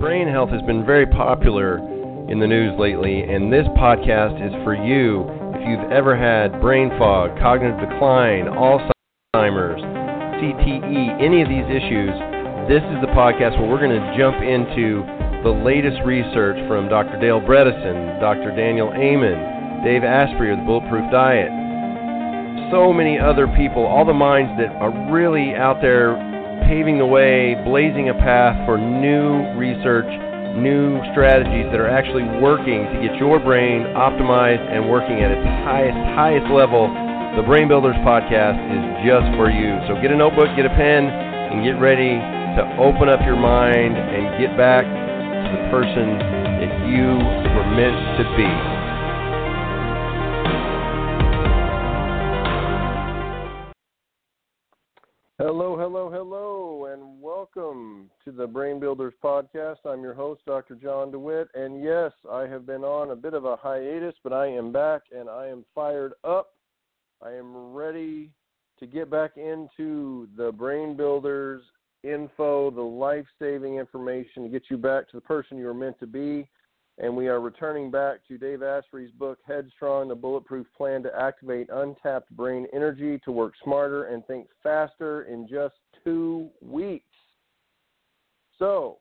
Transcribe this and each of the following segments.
Brain health has been very popular in the news lately, and this podcast is for you if you've ever had brain fog, cognitive decline, Alzheimer's, CTE, any of these issues. This is the podcast where we're going to jump into the latest research from Dr. Dale Bredesen, Dr. Daniel Amen, Dave Asprey of the Bulletproof Diet, so many other people, all the minds that are really out there paving the way, blazing a path for new research, new strategies that are actually working to get your brain optimized and working at its highest level. The Brain Builders Podcast is just for you. So get a notebook, get a pen, and get ready to open up your mind and get back to the person that you were meant to be. Hello, and welcome to the Brain Builders Podcast. I'm your host, Dr. John DeWitt, and yes, I have been on a bit of a hiatus, but I am back, and I am fired up. I am ready to get back into the Brain Builders info, the life-saving information to get you back to the person you were meant to be, and we are returning back to Dave Asprey's book, Headstrong, The Bulletproof Plan to Activate Untapped Brain Energy to Work Smarter and Think Faster in Just 2 weeks. So,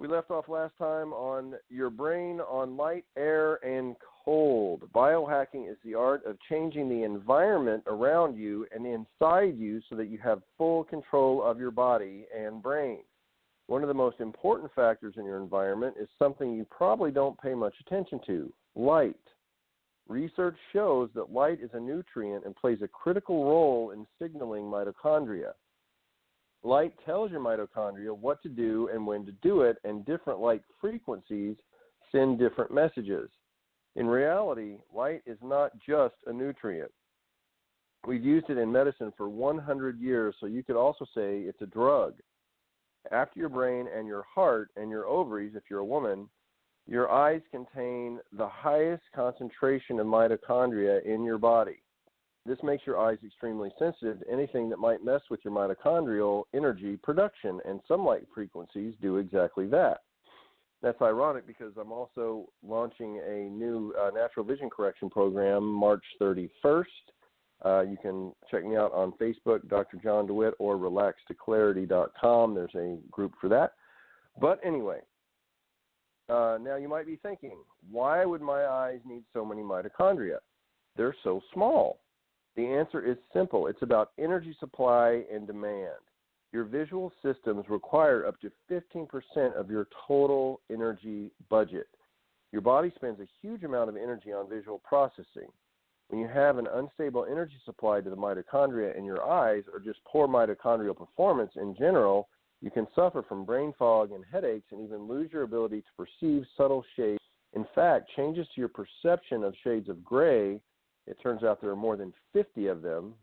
we left off last time on your brain on light, air, and cold. Biohacking is the art of changing the environment around you and inside you so that you have full control of your body and brain. One of the most important factors in your environment is something you probably don't pay much attention to, light. Research shows that light is a nutrient and plays a critical role in signaling mitochondria. Light tells your mitochondria what to do and when to do it, and different light frequencies send different messages. In reality, light is not just a nutrient. We've used it in medicine for 100 years, so you could also say it's a drug. After your brain and your heart and your ovaries, if you're a woman, your eyes contain the highest concentration of mitochondria in your body. This makes your eyes extremely sensitive to anything that might mess with your mitochondrial energy production, and some light frequencies do exactly that. That's ironic because I'm also launching a new natural vision correction program March 31st. You can check me out on Facebook, Dr. John DeWitt, or RelaxToClarity.com. There's a group for that. But anyway, now you might be thinking, why would my eyes need so many mitochondria? They're so small. The answer is simple. It's about energy supply and demand. Your visual systems require up to 15% of your total energy budget. Your body spends a huge amount of energy on visual processing. When you have an unstable energy supply to the mitochondria in your eyes, or just poor mitochondrial performance in general, you can suffer from brain fog and headaches and even lose your ability to perceive subtle shades. In fact, changes to your perception of shades of gray, it turns out there are more than 50 of them,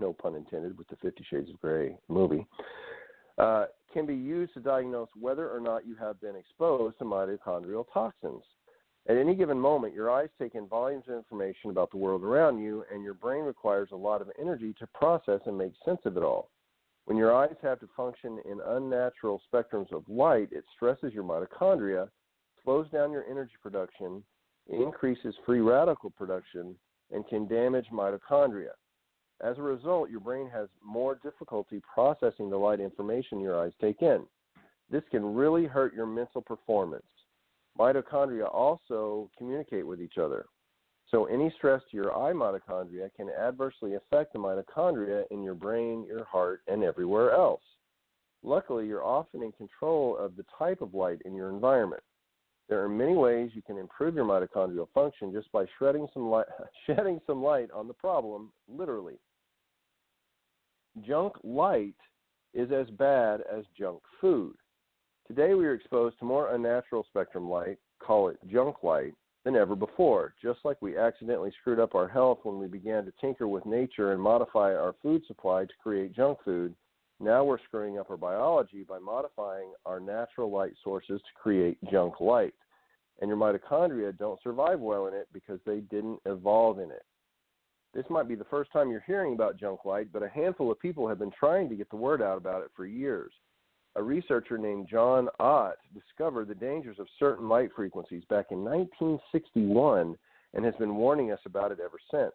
no pun intended with the 50 Shades of Grey movie, can be used to diagnose whether or not you have been exposed to mitochondrial toxins. At any given moment, your eyes take in volumes of information about the world around you, and your brain requires a lot of energy to process and make sense of it all. When your eyes have to function in unnatural spectrums of light, it stresses your mitochondria, slows down your energy production, increases free radical production, and can damage mitochondria. As a result, your brain has more difficulty processing the light information your eyes take in. This can really hurt your mental performance. Mitochondria also communicate with each other. So any stress to your eye mitochondria can adversely affect the mitochondria in your brain, your heart, and everywhere else. Luckily, you're often in control of the type of light in your environment. There are many ways you can improve your mitochondrial function just by shedding some light on the problem, literally. Junk light is as bad as junk food. Today we are exposed to more unnatural spectrum light, call it junk light, than ever before, just like we accidentally screwed up our health when we began to tinker with nature and modify our food supply to create junk food. Now we're screwing up our biology by modifying our natural light sources to create junk light. And your mitochondria don't survive well in it because they didn't evolve in it. This might be the first time you're hearing about junk light, but a handful of people have been trying to get the word out about it for years. A researcher named John Ott discovered the dangers of certain light frequencies back in 1961 and has been warning us about it ever since.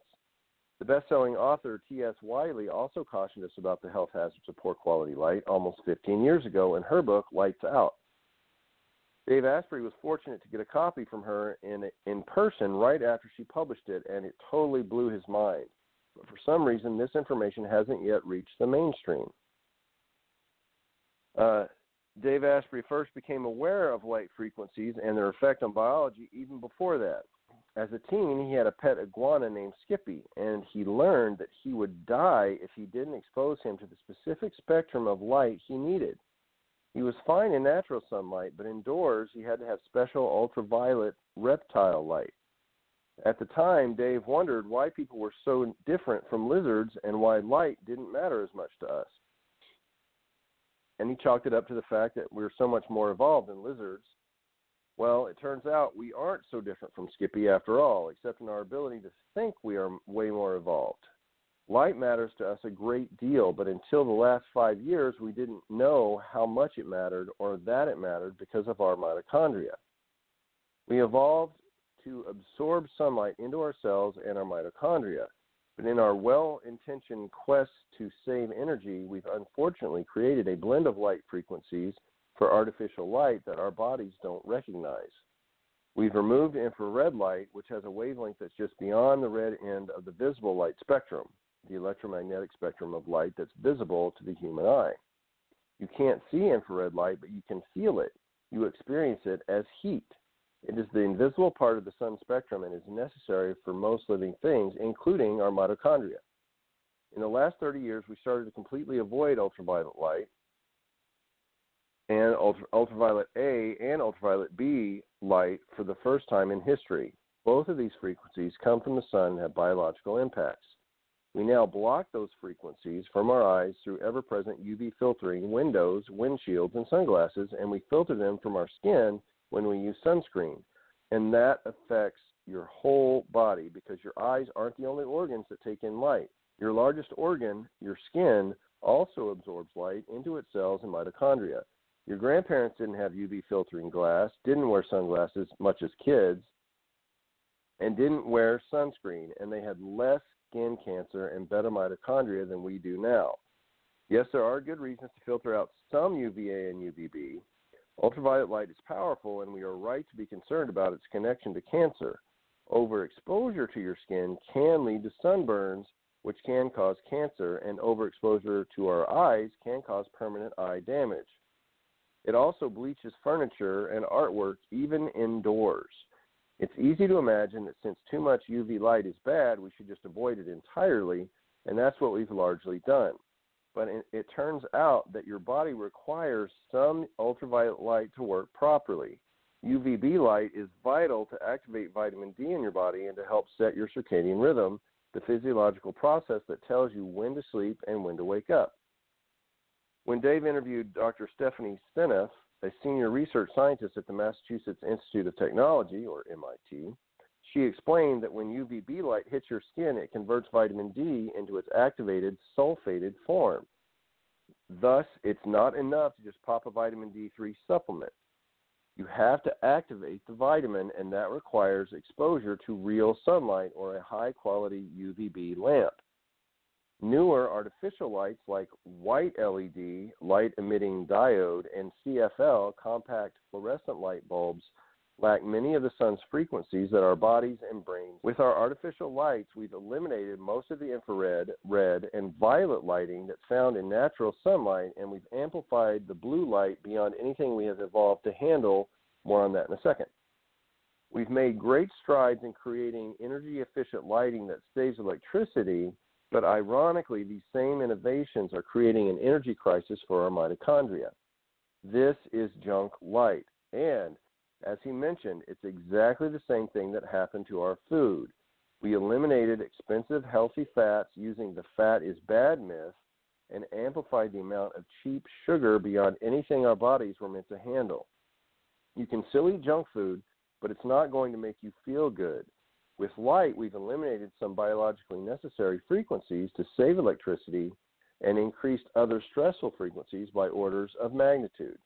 The best-selling author T.S. Wiley also cautioned us about the health hazards of poor quality light almost 15 years ago in her book, Lights Out. Dave Asprey was fortunate to get a copy from her in person right after she published it, and it totally blew his mind. But for some reason, this information hasn't yet reached the mainstream. Dave Asprey first became aware of light frequencies and their effect on biology even before that. As a teen, he had a pet iguana named Skippy, and he learned that he would die if he didn't expose him to the specific spectrum of light he needed. He was fine in natural sunlight, but indoors he had to have special ultraviolet reptile light. At the time, Dave wondered why people were so different from lizards and why light didn't matter as much to us. And he chalked it up to the fact that we're so much more evolved than lizards. Well, it turns out we aren't so different from Skippy after all, except in our ability to think we are way more evolved. Light matters to us a great deal, but until the last 5 years, we didn't know how much it mattered or that it mattered because of our mitochondria. We evolved to absorb sunlight into our cells and our mitochondria. But in our well-intentioned quest to save energy, we've unfortunately created a blend of light frequencies for artificial light that our bodies don't recognize. We've removed infrared light, which has a wavelength that's just beyond the red end of the visible light spectrum, the electromagnetic spectrum of light that's visible to the human eye. You can't see infrared light, but you can feel it. You experience it as heat. It is the invisible part of the sun spectrum and is necessary for most living things, including our mitochondria. In the last 30 years, we started to completely avoid ultraviolet light and ultraviolet A and ultraviolet B light for the first time in history. Both of these frequencies come from the sun and have biological impacts. We now block those frequencies from our eyes through ever-present UV filtering, windows, windshields, and sunglasses, and we filter them from our skin when we use sunscreen, and that affects your whole body because your eyes aren't the only organs that take in light. Your largest organ, your skin, also absorbs light into its cells and mitochondria. Your grandparents didn't have UV filtering glass, didn't wear sunglasses much as kids, and didn't wear sunscreen, and they had less skin cancer and better mitochondria than we do now. Yes, there are good reasons to filter out some UVA and UVB. Ultraviolet light is powerful, and we are right to be concerned about its connection to cancer. Overexposure to your skin can lead to sunburns, which can cause cancer, and overexposure to our eyes can cause permanent eye damage. It also bleaches furniture and artwork, even indoors. It's easy to imagine that since too much UV light is bad, we should just avoid it entirely, and that's what we've largely done. But it turns out that your body requires some ultraviolet light to work properly. UVB light is vital to activate vitamin D in your body and to help set your circadian rhythm, the physiological process that tells you when to sleep and when to wake up. When Dave interviewed Dr. Stephanie Seneff, a senior research scientist at the Massachusetts Institute of Technology, or MIT, she explained that when UVB light hits your skin, it converts vitamin D into its activated, sulfated form. Thus, it's not enough to just pop a vitamin D3 supplement. You have to activate the vitamin, and that requires exposure to real sunlight or a high-quality UVB lamp. Newer artificial lights like white LED, light-emitting diode, and CFL, compact fluorescent light bulbs, lack many of the sun's frequencies that our bodies and brains. With our artificial lights, we've eliminated most of the infrared, red, and violet lighting that's found in natural sunlight, and we've amplified the blue light beyond anything we have evolved to handle. More on that in a second. We've made great strides in creating energy-efficient lighting that saves electricity, But ironically, these same innovations are creating an energy crisis for our mitochondria. This is junk light. And, as he mentioned, it's exactly the same thing that happened to our food. We eliminated expensive, healthy fats using the fat is bad myth and amplified the amount of cheap sugar beyond anything our bodies were meant to handle. You can still eat junk food, but it's not going to make you feel good. With light, we've eliminated some biologically necessary frequencies to save electricity and increased other stressful frequencies by orders of magnitude.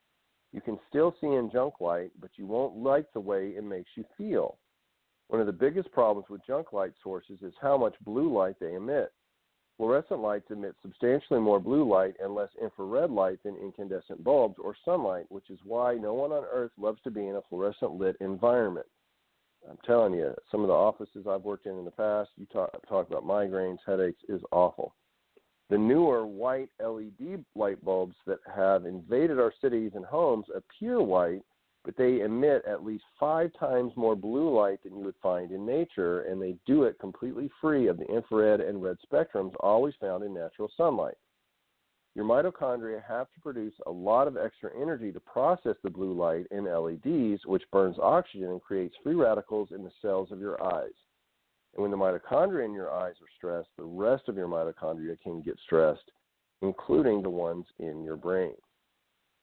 You can still see in junk light, but you won't like the way it makes you feel. One of the biggest problems with junk light sources is how much blue light they emit. Fluorescent lights emit substantially more blue light and less infrared light than incandescent bulbs or sunlight, which is why no one on Earth loves to be in a fluorescent lit environment. I'm telling you, some of the offices I've worked in the past, you talk about migraines, headaches, is awful. The newer white LED light bulbs that have invaded our cities and homes appear white, but they emit at least 5 times more blue light than you would find in nature, and they do it completely free of the infrared and red spectrums always found in natural sunlight. Your mitochondria have to produce a lot of extra energy to process the blue light in LEDs, which burns oxygen and creates free radicals in the cells of your eyes. And when the mitochondria in your eyes are stressed, the rest of your mitochondria can get stressed, including the ones in your brain.